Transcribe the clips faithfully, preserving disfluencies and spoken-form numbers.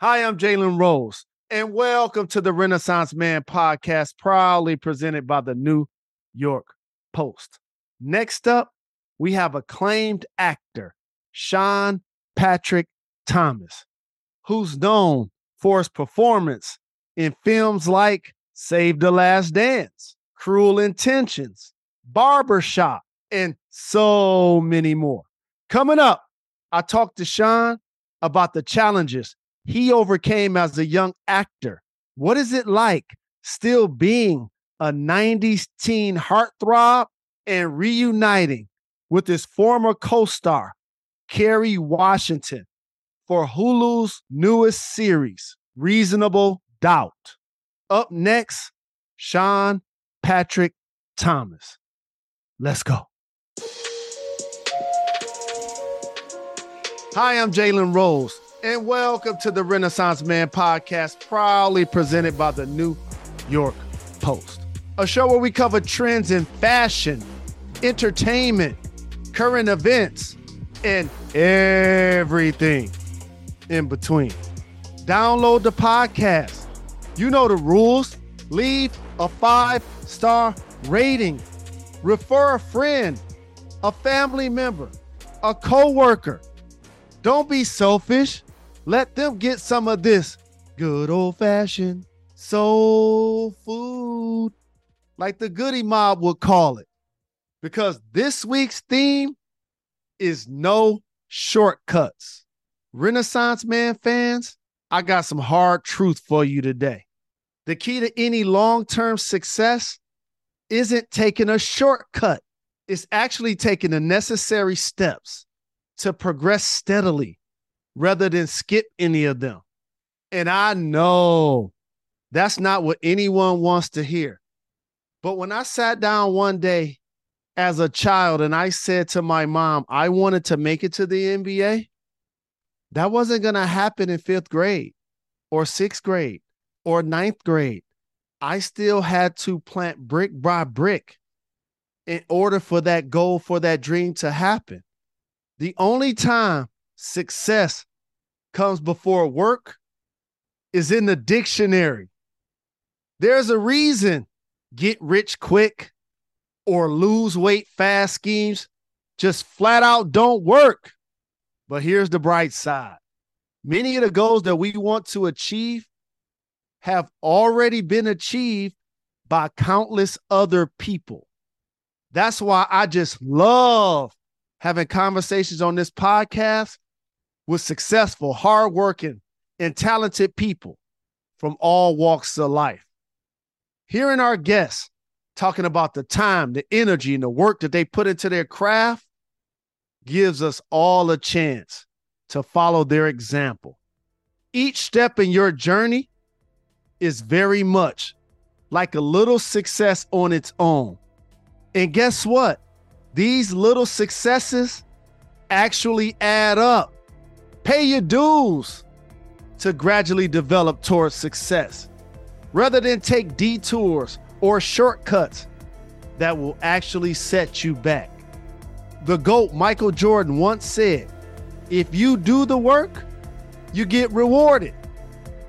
Hi, I'm Jalen Rose, and welcome to the Renaissance Man podcast, proudly presented by the New York Post. Next up, we have acclaimed actor Sean Patrick Thomas, who's known for his performance in films like Save the Last Dance, Cruel Intentions, Barbershop, and so many more. Coming up, I talked to Sean about the challenges he overcame as a young actor. What is it like still being a nineties teen heartthrob and reuniting with his former co-star, Kerry Washington, for Hulu's newest series, Reasonable Doubt? Up next, Sean Patrick Thomas. Let's go. Hi, I'm Jalen Rose, and welcome to the Renaissance Man podcast, proudly presented by the New York Post, a show where we cover trends in fashion, entertainment, current events, and everything in between. Download the podcast. You know the rules. Leave a five-star rating. Refer a friend, a family member, a coworker. Don't be selfish. Let them get some of this good old-fashioned soul food, like the Goodie Mob would call it, because this week's theme is no shortcuts. Renaissance Man fans, I got some hard truth for you today. The key to any long-term success isn't taking a shortcut. It's actually taking the necessary steps to progress steadily, rather than skip any of them. And I know that's not what anyone wants to hear. But when I sat down one day as a child and I said to my mom, I wanted to make it to the N B A, that wasn't going to happen in fifth grade or sixth grade or ninth grade. I still had to plant brick by brick in order for that goal, for that dream to happen. The only time success comes before work is in the dictionary. There's a reason get rich quick or lose weight fast schemes just flat out don't work. But here's the bright side. Many of the goals that we want to achieve have already been achieved by countless other people. That's why I just love having conversations on this podcast with successful, hardworking, and talented people from all walks of life. Hearing our guests talking about the time, the energy, and the work that they put into their craft gives us all a chance to follow their example. Each step in your journey is very much like a little success on its own. And guess what? These little successes actually add up. Pay your dues to gradually develop towards success, rather than take detours or shortcuts that will actually set you back. The GOAT, Michael Jordan, once said, if you do the work, you get rewarded.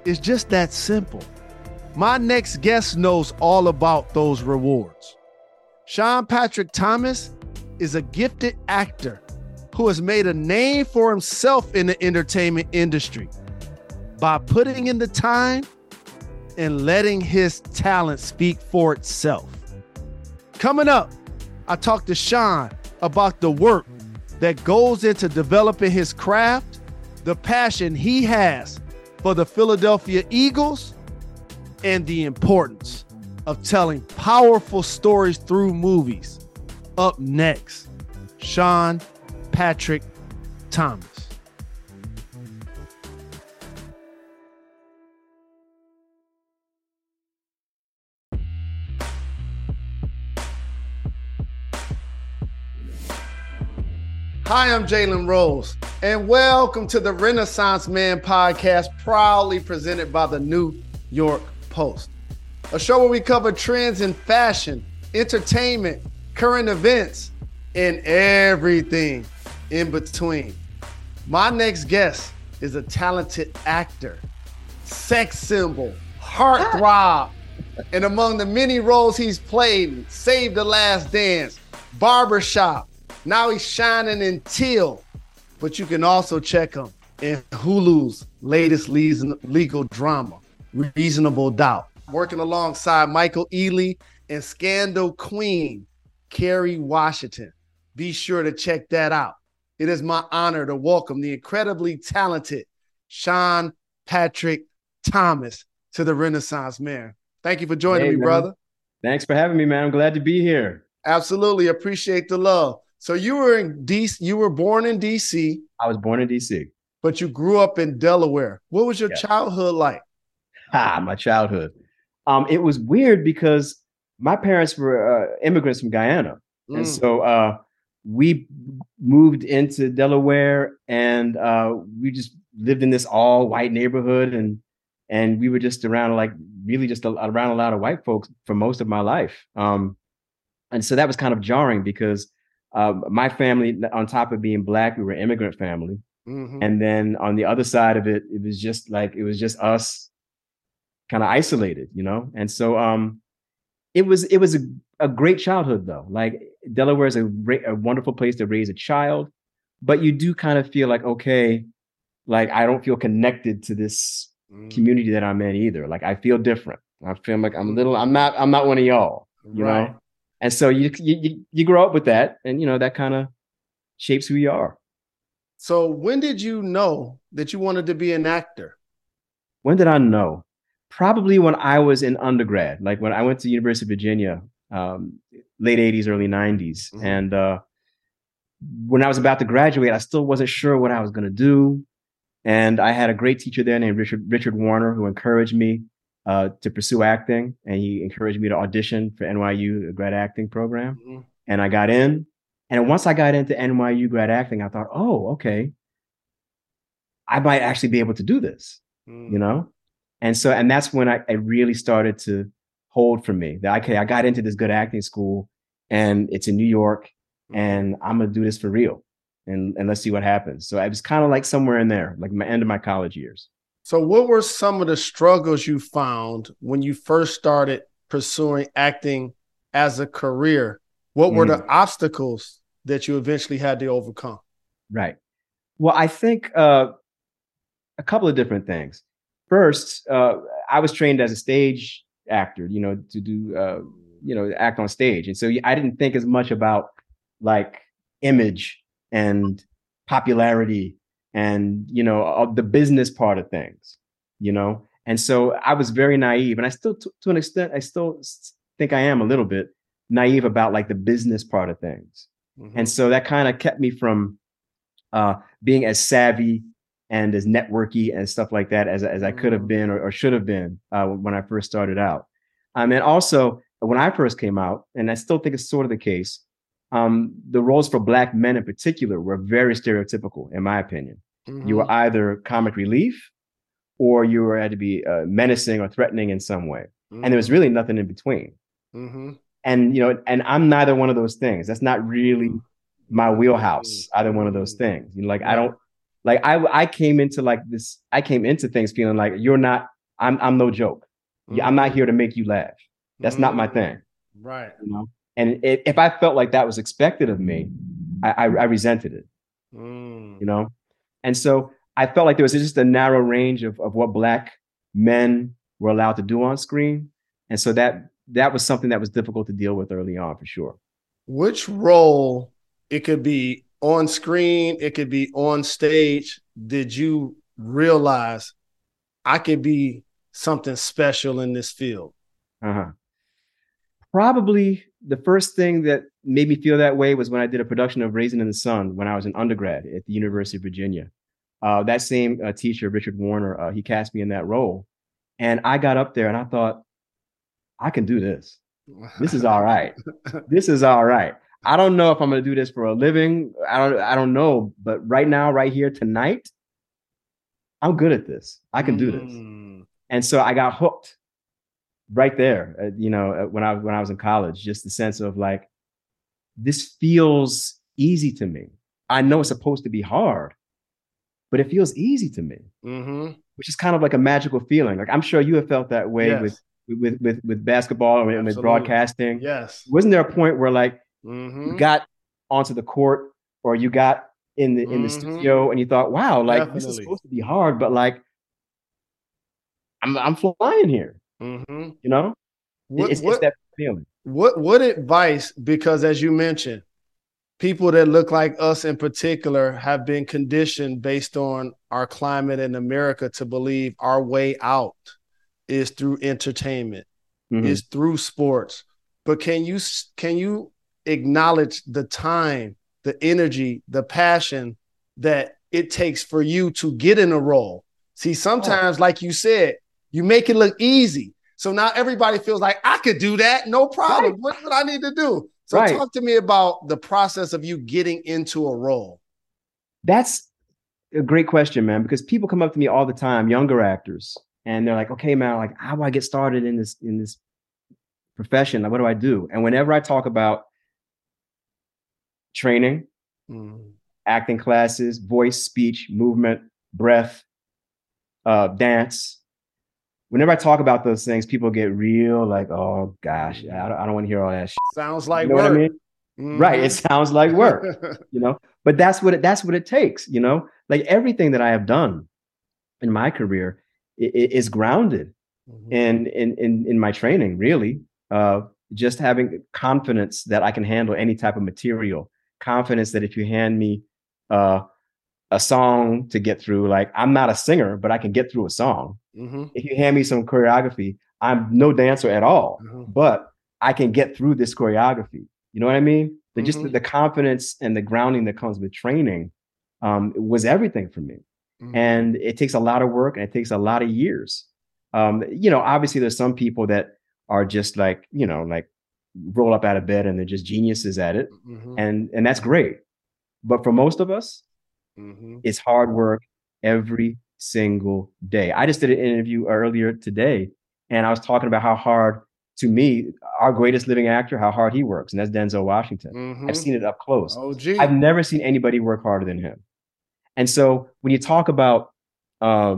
It's just that simple. My next guest knows all about those rewards. Sean Patrick Thomas is a gifted actor who has made a name for himself in the entertainment industry by putting in the time and letting his talent speak for itself. Coming up, I talked to Sean about the work that goes into developing his craft, the passion he has for the Philadelphia Eagles, and the importance of telling powerful stories through movies. Up next, Sean Patrick Thomas. Hi, I'm Jalen Rose, and welcome to the Renaissance Man podcast, proudly presented by the New York Post, a show where we cover trends in fashion, entertainment, current events, and everything in between. My next guest is a talented actor sex symbol, heartthrob, and among the many roles he's played in Save the Last Dance, Barbershop, now he's shining in Till. But you can also check him in Hulu's latest legal drama, Reasonable Doubt, working alongside Michael Ealy and Scandal Queen, Kerry Washington. Be sure to check that out. It is my honor to welcome the incredibly talented Sean Patrick Thomas to the Renaissance Man. Thank you for joining hey, me, man. brother. Thanks for having me, man. I'm glad to be here. Absolutely. Appreciate the love. So you were in D C, you were born in D C. I was born in D C. But you grew up in Delaware. What was your yeah. childhood like? Ah, my childhood. Um, it was weird because my parents were uh, immigrants from Guyana. Mm. And so uh, we moved into Delaware and uh, we just lived in this all white neighborhood. And and we were just around like really just around a lot of white folks for most of my life. Um, and so that was kind of jarring because uh, my family, on top of being Black, we were an immigrant family. Mm-hmm. And then on the other side of it, it was just like it was just us kind of isolated, you know. And so um, it was it was a, a great childhood, though. Like Delaware is a, ra- a wonderful place to raise a child. But you do kind of feel like, OK, like I don't feel connected to this mm. community that I'm in either. Like I feel different. I feel like I'm a little I'm not I'm not one of y'all, you right. know. And so you, you you grow up with that. And, you know, that kind of shapes who you are. So when did you know that you wanted to be an actor? When did I know? Probably when I was in undergrad, like when I went to University of Virginia, um, late eighties, early nineties. Mm-hmm. And uh, when I was about to graduate, I still wasn't sure what I was going to do. And I had a great teacher there named Richard Richard Warner, who encouraged me uh, to pursue acting. And he encouraged me to audition for N Y U, the grad acting program. Mm-hmm. And I got in. And once I got into N Y U grad acting, I thought, oh, okay, I might actually be able to do this, mm. you know? And so, and that's when I, I really started to hold for me that, okay, I got into this good acting school and it's in New York and I'm going to do this for real and, and let's see what happens. So I was kind of like somewhere in there, like my end of my college years. So what were some of the struggles you found when you first started pursuing acting as a career? What were mm-hmm. the obstacles that you eventually had to overcome? Right. Well, I think uh, a couple of different things. First, uh, I was trained as a stage actor, you know, to do, uh, you know, act on stage. And so I didn't think as much about like image and popularity and, you know, uh, the business part of things, you know. And so I was very naive. And I still, to, to an extent, I still think I am a little bit naive about like the business part of things. And so that kind of kept me from uh, being as savvy and as networky and stuff like that as, as I could have been or, or should have been uh, when I first started out. Um, and also, when I first came out, and I still think it's sort of the case, um, the roles for Black men in particular were very stereotypical, in my opinion. Mm-hmm. You were either comic relief or you were had to be uh, menacing or threatening in some way. Mm-hmm. And there was really nothing in between. Mm-hmm. And, you know, and I'm neither one of those things. That's not really my wheelhouse. Either one of those things. You know, like I don't like I I came into like this. I came into things feeling like you're not I'm I'm no joke. Mm-hmm. I'm not here to make you laugh. That's mm-hmm. not my thing. Right. You know? And it, if I felt like that was expected of me, I, I, I resented it, mm. you know. And so I felt like there was just a narrow range of, of what Black men were allowed to do on screen. And so that That was something that was difficult to deal with early on, for sure. Which role, it could be on screen, it could be on stage, did you realize I could be something special in this field? Uh-huh. Probably the first thing that made me feel that way was when I did a production of A Raisin in the Sun when I was an undergrad at the University of Virginia. Uh, that same uh, teacher, Richard Warner, uh, he cast me in that role. And I got up there and I thought, I can do this. This is all right. This is all right. I don't know if I'm going to do this for a living. I don't I don't know. But right now, right here tonight, I'm good at this. I can do this. Mm. And so I got hooked right there, uh, you know, when I, when I was in college, just the sense of like, this feels easy to me. I know it's supposed to be hard, but it feels easy to me. Mm-hmm. which is kind of like a magical feeling. Like, I'm sure you have felt that way yes. with, with, with, with basketball and with broadcasting. Yes. Wasn't there a point where like mm-hmm. you got onto the court or you got in the, mm-hmm. in the studio and you thought, wow, like Definitely. This is supposed to be hard, but like I'm, I'm flying here, mm-hmm. you know, what, it's, what, it's that feeling. What, what advice, because as you mentioned, people that look like us in particular have been conditioned based on our climate in America to believe our way out is through entertainment, mm-hmm. is through sports. But can you, can you acknowledge the time, the energy, the passion that it takes for you to get in a role? See, sometimes, oh. like you said, you make it look easy. So now everybody feels like, I could do that, no problem. Right. What, what I need to do? So right. talk to me about the process of you getting into a role. That's a great question, man, because people come up to me all the time, younger actors, and they're like, okay, man, like, how do I get started in this in this profession? Like, what do I do? And whenever I talk about training, mm. acting classes, voice, speech, movement, breath, uh, dance, whenever I talk about those things, people get real like, oh, gosh, I don't, I don't want to hear all that shit. Sounds like you know work. What I mean? Mm. Right. It sounds like work, you know, but that's what it that's what it takes. You know, like everything that I have done in my career is grounded mm-hmm. in, in, in, in my training, really. Uh, just having confidence that I can handle any type of material, confidence that if you hand me uh, a song to get through, like I'm not a singer, but I can get through a song. Mm-hmm. If you hand me some choreography, I'm no dancer at all, mm-hmm. but I can get through this choreography. You know what I mean? Mm-hmm. Just the, the confidence and the grounding that comes with training um, was everything for me. Mm-hmm. And it takes a lot of work and it takes a lot of years. Um, you know, obviously there's some people that are just like, you know, like roll up out of bed and they're just geniuses at it. Mm-hmm. And, and that's great. But for most of us, mm-hmm. it's hard work every single day. I just did an interview earlier today and I was talking about how hard, to me, our greatest living actor, how hard he works. And that's Denzel Washington. Mm-hmm. I've seen it up close. Oh, gee. I've never seen anybody work harder than him. And so when you talk about uh,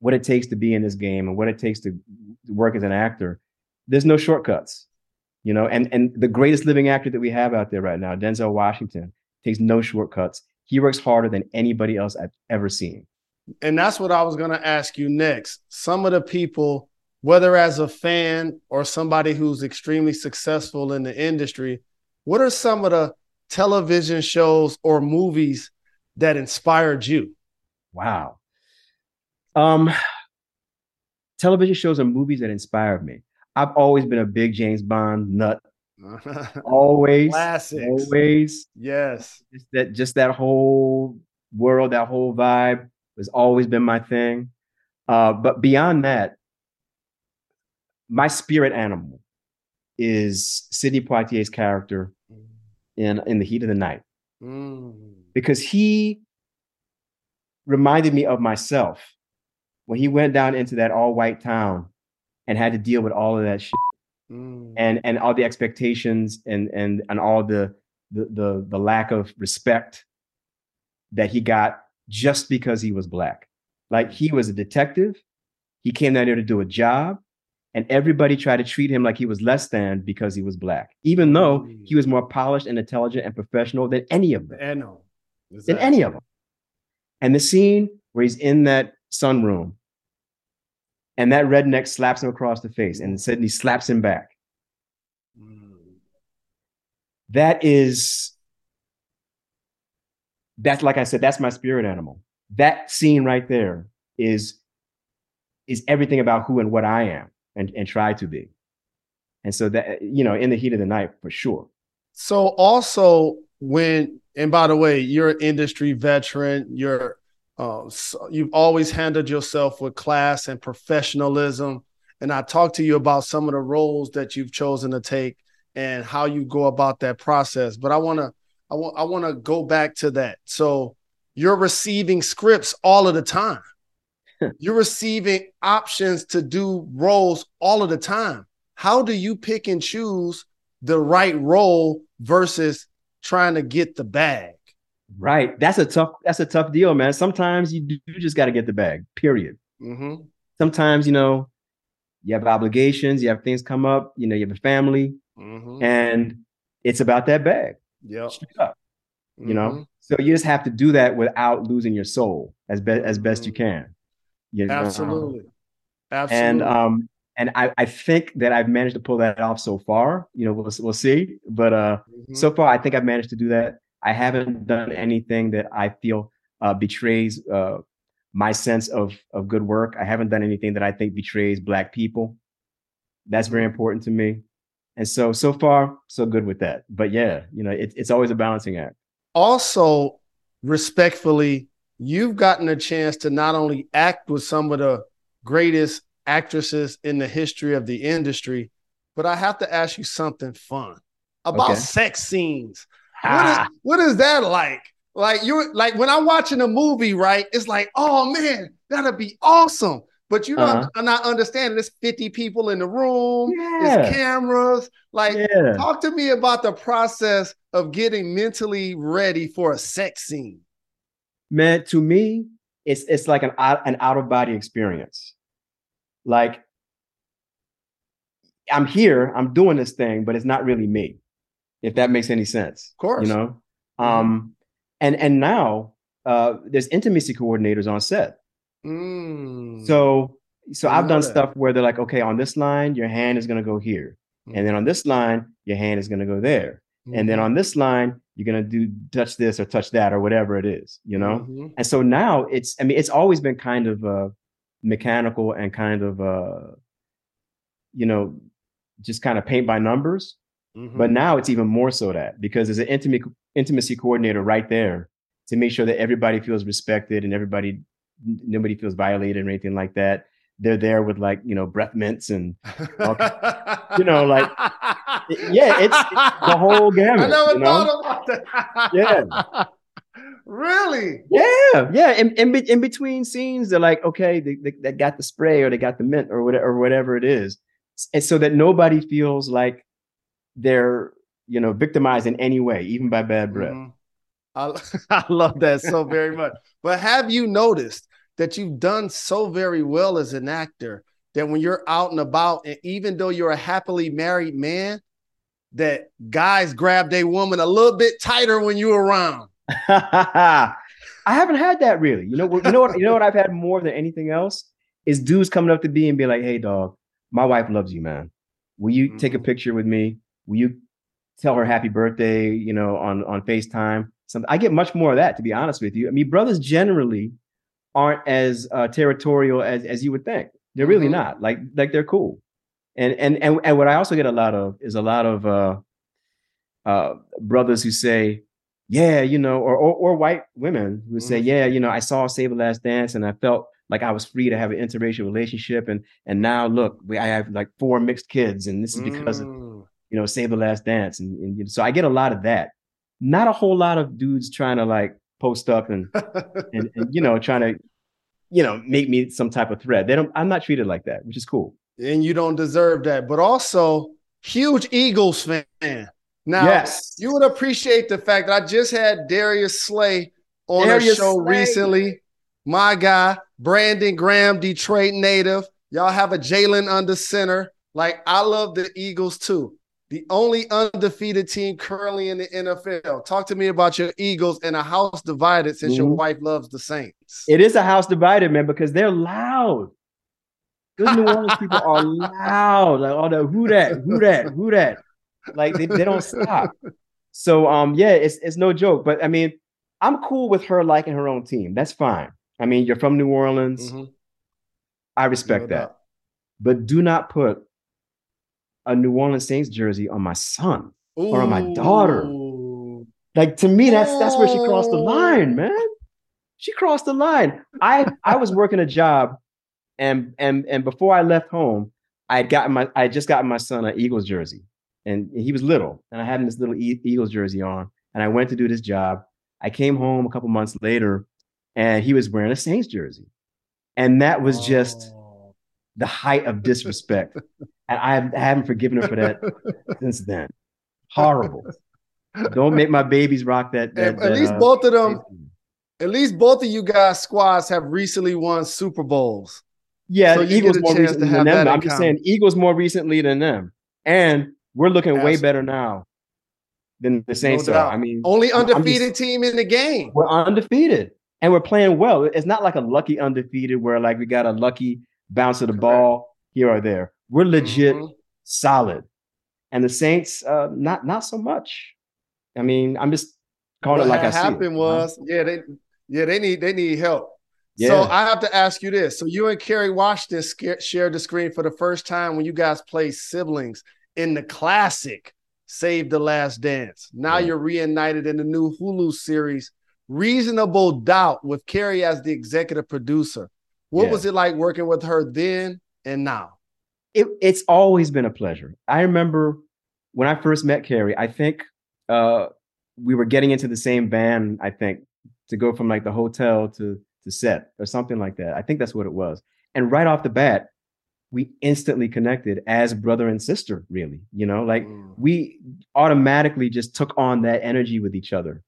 what it takes to be in this game and what it takes to work as an actor, there's no shortcuts, you know, and, and the greatest living actor that we have out there right now, Denzel Washington, takes no shortcuts. He works harder than anybody else I've ever seen. And that's what I was going to ask you next. Some of the people, whether as a fan or somebody who's extremely successful in the industry, what are some of the television shows or movies that inspired you? Wow. Um, television shows and movies that inspired me. I've always been a big James Bond nut. Always. Classics. Always. Yes. Just that, just that whole world, that whole vibe. Has always been my thing. Uh, but beyond that, my spirit animal is Sidney Poitier's character in, in The Heat of the Night. Mm. Because he reminded me of myself when he went down into that all-white town and had to deal with all of that shit mm. and, and all the expectations and, and, and all the, the, the, the lack of respect that he got just because he was Black. Like, he was a detective. He came down there to do a job, and everybody tried to treat him like he was less than because he was Black, even though he was more polished and intelligent and professional than any of them. I know. Exactly. Than any of them. And the scene where he's in that sunroom and that redneck slaps him across the face and Sidney slaps him back. Mm. That is... That's, like I said, that's my spirit animal. That scene right there is, is everything about who and what I am and, and try to be. And so that, you know, in the heat of the night, for sure. So also when, and by the way, you're an industry veteran, you're, uh, so you've always handled yourself with class and professionalism. And I talked to you about some of the roles that you've chosen to take and how you go about that process. But I want to I want I want to go back to that. So you're receiving scripts all of the time. You're receiving options to do roles all of the time. How do you pick and choose the right role versus trying to get the bag? Right. That's a tough, that's a tough deal, man. Sometimes you, do, you just got to get the bag, period. Mm-hmm. Sometimes, you know, you have obligations, you have things come up, you know, you have a family, mm-hmm. and it's about that bag. Yeah. Straight up, mm-hmm. you know? So you just have to do that without losing your soul as, be- as best you can. You know? Absolutely. Absolutely. And, um, and I, I think that I've managed to pull that off so far. You know, we'll, we'll see. But uh, mm-hmm. so far, I think I've managed to do that. I haven't done anything that I feel uh, betrays uh, my sense of, of good work. I haven't done anything that I think betrays Black people. That's very important to me. And so, so far, so good with that. But yeah, you know, it, it's always a balancing act. Also, respectfully, you've gotten a chance to not only act with some of the greatest actresses in the history of the industry, but I have to ask you something fun about okay. sex scenes. Ah. What is, what is that like? Like you're like when I'm watching a movie, right? It's like, oh man, that'd be awesome. But you uh-huh. don't, I'm not understanding. It's fifty people in the room. Yeah. It's cameras. Like, yeah. talk to me about the process of getting mentally ready for a sex scene. Man, to me, it's it's like an an out of body experience. Like, I'm here, I'm doing this thing, but it's not really me, if that makes any sense. Of course. You know? Um, and, and now uh, there's intimacy coordinators on set. Mm. So so I've done that. Stuff where they're like, okay, on this line, your hand is going to go here. Mm. And then on this line, your hand is going to go there. Mm. And then on this line, you're going to do touch this or touch that or whatever it is, you know? Mm-hmm. And so now it's, I mean, it's always been kind of uh, mechanical and kind of, uh, you know, just kind of paint by numbers. Mm-hmm. But now it's even more so that because there's an intimate intimacy coordinator right there to make sure that everybody feels respected and everybody, nobody feels violated or anything like that. They're there with like, you know, breath mints and, all, you know, like, it, yeah, it's, it's the whole gamut. I never you know? thought about that. Yeah. Really? Yeah, yeah. In, in in between scenes, they're like, okay, they, they, they got the spray or they got the mint or whatever, or whatever it is, and so that nobody feels like they're, you know, victimized in any way, even by bad breath. Mm-hmm. I I love that so very much. But have you noticed that you've done so very well as an actor that when you're out and about, and even though you're a happily married man, that guys grab their woman a little bit tighter when you're around? I haven't had that really. You know, you know what? You know what I've had more than anything else is dudes coming up to me and be like, "Hey, dog, my wife loves you, man. Will you mm-hmm. take a picture with me? Will you tell her happy birthday? You know, on on FaceTime." Something. I get much more of that, to be honest with you. I mean, brothers generally aren't as uh, territorial as as you would think. They're really mm-hmm. not. Like like they're cool. And and and and what I also get a lot of is a lot of uh, uh, brothers who say. Yeah, you know, or, or or white women would say, yeah, you know, I saw Save the Last Dance and I felt like I was free to have an interracial relationship. And and now, look, we, I have like four mixed kids and this is because mm. of, you know, Save the Last Dance. And, and you know, so I get a lot of that. Not a whole lot of dudes trying to like post up and, and, and, you know, trying to, you know, make me some type of threat. They don't. I'm not treated like that, which is cool. And you don't deserve that. But also huge Eagles fan. Now, yes. you would appreciate the fact that I just had Darius Slay on a show Slay. recently. My guy, Brandon Graham, Detroit native. Y'all have a Jalen under center. Like, I love the Eagles, too. The only undefeated team currently in the N F L. Talk to me about your Eagles and a house divided since mm-hmm. your wife loves the Saints. It is a house divided, man, because they're loud. Those New Orleans people are loud. Like, all the who that, who that, who that. Like they, they don't stop. So um yeah, it's it's no joke. But I mean, I'm cool with her liking her own team. That's fine. I mean, you're from New Orleans. Mm-hmm. I respect no that. Doubt. But do not put a New Orleans Saints jersey on my son Ooh. or on my daughter. Like to me, that's that's where she crossed the line, man. She crossed the line. I I was working a job and and and before I left home, I had gotten my I had just gotten my son an Eagles jersey. And he was little, and I had this little e- Eagles jersey on, and I went to do this job. I came home a couple months later, and he was wearing a Saints jersey. And that was just oh. the height of disrespect. And I, I haven't forgiven her for that since then. Horrible. Don't make my babies rock that. that at that, least uh, both of them, at least both of you guys' squads have recently won Super Bowls. Yeah, so Eagles more recently than them. I'm just saying, Eagles more recently than them, and we're looking Absolutely. way better now than the Saints no are. I mean, only undefeated just, team in the game. We're undefeated, and we're playing well. It's not like a lucky undefeated where like we got a lucky bounce of the Correct. ball here or there. We're legit mm-hmm. solid, and the Saints uh, not not so much. I mean, I'm just calling what it like I see. What happened was, you know? yeah, they yeah they need they need help. Yeah. So I have to ask you this. So you and Kerry Washington sca- shared the screen for the first time when you guys played siblings in the classic Save the Last Dance. Now yeah. you're reunited in the new Hulu series, Reasonable Doubt, with Kerry as the executive producer. What yeah. was it like working with her then and now? It, it's always been a pleasure. I remember when I first met Kerry, I think uh, we were getting into the same van, I think, to go from like the hotel to the set or something like that. I think that's what it was. And right off the bat, we instantly connected as brother and sister, really. You know, like mm. we automatically just took on that energy with each other.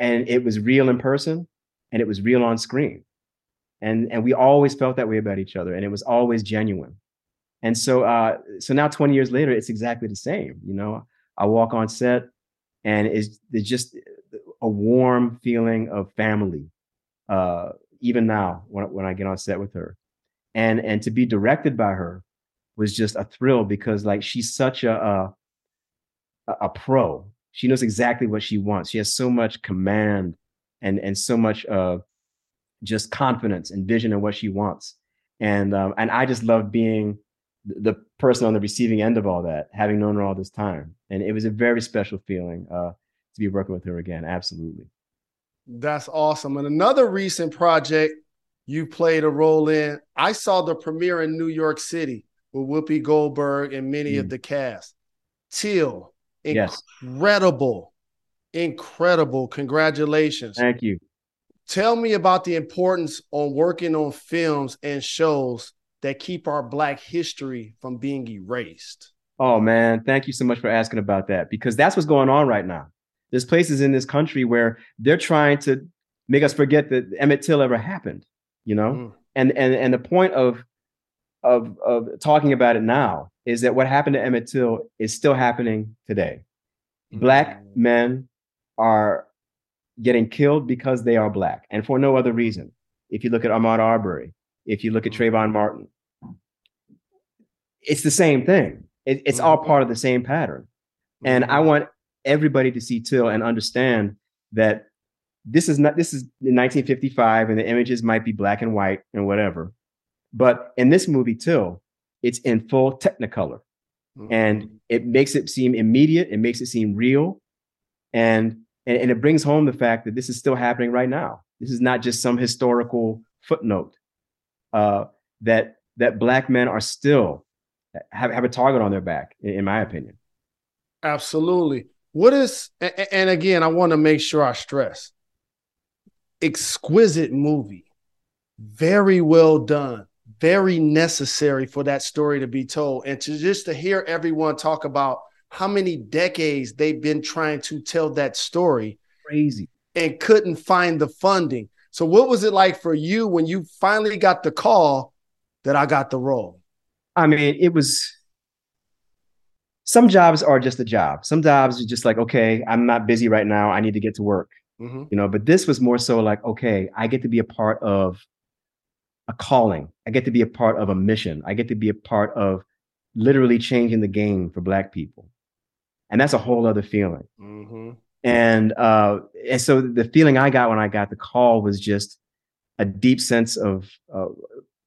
And it was real in person and it was real on screen. And and we always felt that way about each other. And it was always genuine. And so uh, so now twenty years later, it's exactly the same. You know, I walk on set and it's, it's just a warm feeling of family. Uh, even now, when when I get on set with her, and and to be directed by her was just a thrill because like she's such a a, a pro. She knows exactly what she wants. She has so much command and and so much uh, just confidence and vision in what she wants. And um, and I just love being the person on the receiving end of all that, having known her all this time. And it was a very special feeling uh, to be working with her again. Absolutely. That's awesome. And another recent project you played a role in, I saw the premiere in New York City with Whoopi Goldberg and many mm. of the cast. Till, incredible, yes. incredible. Congratulations. Thank you. Tell me about the importance on working on films and shows that keep our Black history from being erased. Oh, man. Thank you so much for asking about that, because that's what's going on right now. There's places in this country where they're trying to make us forget that Emmett Till ever happened, you know? Mm. And and and the point of, of of talking about it now is that what happened to Emmett Till is still happening today. Mm. Black men are getting killed because they are Black and for no other reason. If you look at Ahmaud Arbery, if you look at Trayvon Martin, it's the same thing. It, it's all part of the same pattern. And I want everybody to see Till and understand that this is not, this is in nineteen fifty-five and the images might be black and white and whatever. But in this movie, Till, it's in full Technicolor mm-hmm. and it makes it seem immediate. It makes it seem real. And, and, and it brings home the fact that this is still happening right now. This is not just some historical footnote uh, that, that black men are still have, have a target on their back, in, in my opinion. Absolutely. What is, and again, I want to make sure I stress, exquisite movie, very well done, very necessary for that story to be told. And to just to hear everyone talk about how many decades they've been trying to tell that story. Crazy. And couldn't find the funding. So what was it like for you when you finally got the call that I got the role? I mean, it was... Some jobs are just a job. Some jobs are just like, okay, I'm not busy right now. I need to get to work, mm-hmm. you know, but this was more so like, okay, I get to be a part of a calling. I get to be a part of a mission. I get to be a part of literally changing the game for Black people. And that's a whole other feeling. Mm-hmm. And, uh, and so the feeling I got when I got the call was just a deep sense of uh,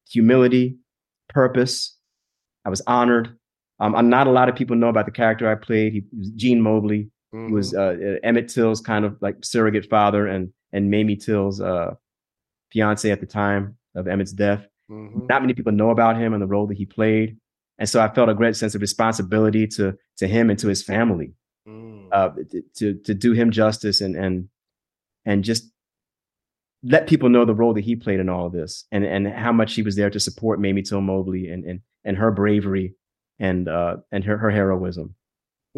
humility, purpose. I was honored. Um, not a lot of people know about the character I played. He, he was Gene Mobley, mm-hmm. who was uh, Emmett Till's kind of like surrogate father and and Mamie Till's uh, fiance at the time of Emmett's death. Mm-hmm. Not many people know about him and the role that he played. And so I felt a great sense of responsibility to to him and to his family, mm. uh, to to do him justice and and and just let people know the role that he played in all of this and and how much he was there to support Mamie Till Mobley and and and her bravery. And uh, and her, her heroism.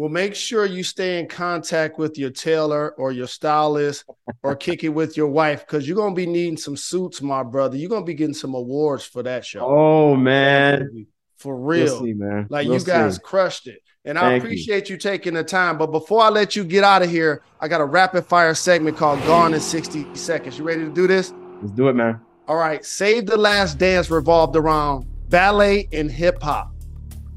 Well, make sure you stay in contact with your tailor or your stylist or kick it with your wife, because you're going to be needing some suits, my brother. You're going to be getting some awards for that show. Oh, man. For real. We'll see, man. Like, we'll you guys see. Crushed it. And Thank I appreciate you. you taking the time. But before I let you get out of here, I got a rapid fire segment called Gone in sixty seconds. You ready to do this? Let's do it, man. All right. Save the Last Dance revolved around ballet and hip hop.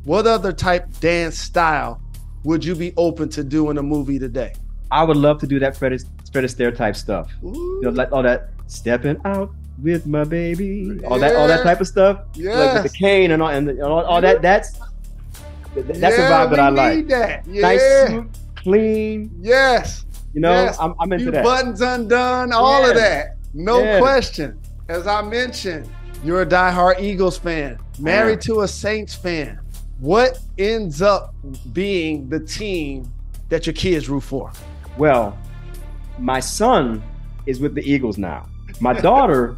What other type dance style would you be open to doing a movie today? I would love to do that Fred Astaire type stuff. Ooh. You know, like all that stepping out with my baby, all yeah. that, all that type of stuff. Yeah, like with the cane and all, and all, all that. That's that's yeah, a vibe that I like. That. Yeah. Nice, suit, clean. Yes, you know, yes. I'm, I'm into Few that. Buttons undone, all yes. of that, no yes. question. As I mentioned, you're a diehard Eagles fan, married yeah. to a Saints fan. What ends up being the team that your kids root for? Well, my son is with the Eagles now. My daughter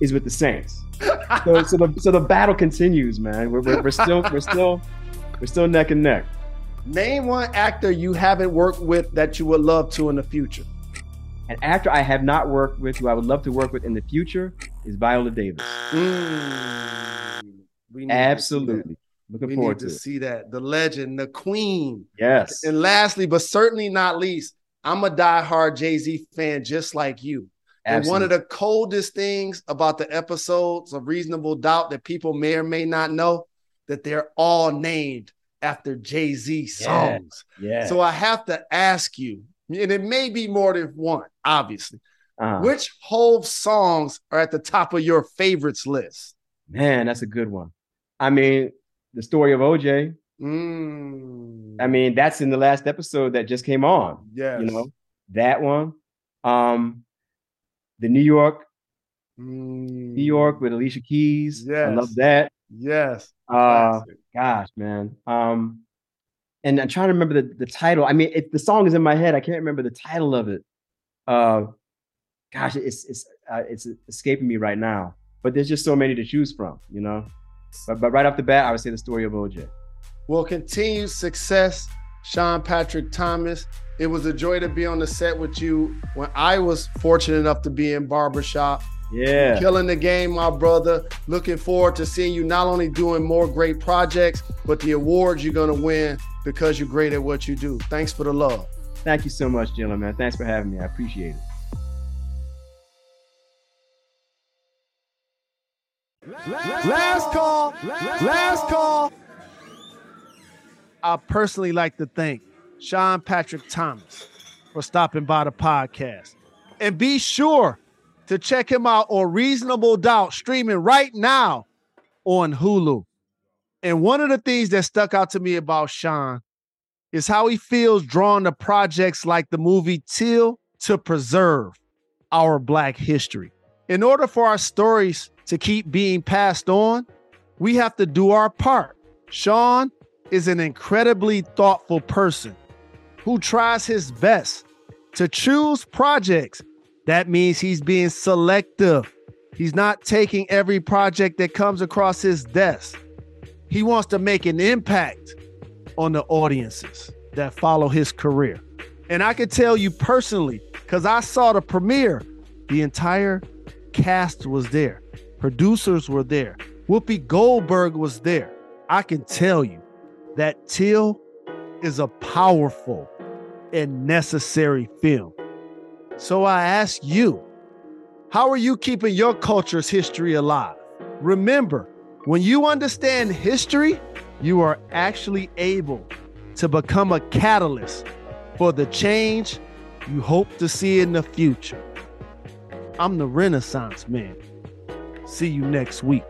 is with the Saints. So, so, the, so the battle continues, man. We're, we're, we're still, we're still, we're still neck and neck. Name one actor you haven't worked with that you would love to in the future. An actor I have not worked with who I would love to work with in the future is Viola Davis. Mm. We need Absolutely. Looking we forward need to, to see that. The legend, the queen. Yes. And lastly, but certainly not least, I'm a diehard Jay-Z fan just like you. Absolutely. And one of the coldest things about the episodes of Reasonable Doubt that people may or may not know, that they're all named after Jay-Z songs. Yeah. Yeah. So I have to ask you, and it may be more than one, obviously, uh-huh. which whole songs are at the top of your favorites list? Man, that's a good one. I mean... The Story of O J. Mm. I mean, that's in the last episode that just came on. Yeah, you know that one. Um, the New York, mm. New York with Alicia Keys. Yes. I love that. Yes. Uh, gosh, man. Um, and I'm trying to remember the, the title. I mean, it, the song is in my head. I can't remember the title of it. Uh, gosh, it's it's uh, it's escaping me right now. But there's just so many to choose from, you know. But, but right off the bat, I would say The Story of O J. Well, continued success, Sean Patrick Thomas. It was a joy to be on the set with you when I was fortunate enough to be in Barbershop. Yeah. Killing the game, my brother. Looking forward to seeing you not only doing more great projects, but the awards you're going to win because you're great at what you do. Thanks for the love. Thank you so much, Jalen, man. Thanks for having me. I appreciate it. Last, last call, last, last call. I personally like to thank Sean Patrick Thomas for stopping by the podcast. And be sure to check him out on Reasonable Doubt, streaming right now on Hulu. And one of the things that stuck out to me about Sean is how he feels drawn to projects like the movie Till to preserve our Black history. In order for our stories to keep being passed on, we have to do our part. Sean is an incredibly thoughtful person who tries his best to choose projects. That means he's being selective. He's not taking every project that comes across his desk. He wants to make an impact on the audiences that follow his career. And I can tell you personally, because I saw the premiere, the entire cast was there. Producers were there. Whoopi Goldberg was there. I can tell you that Till is a powerful and necessary film. So I ask you, how are you keeping your culture's history alive? Remember, when you understand history, you are actually able to become a catalyst for the change you hope to see in the future. I'm the Renaissance Man. See you next week.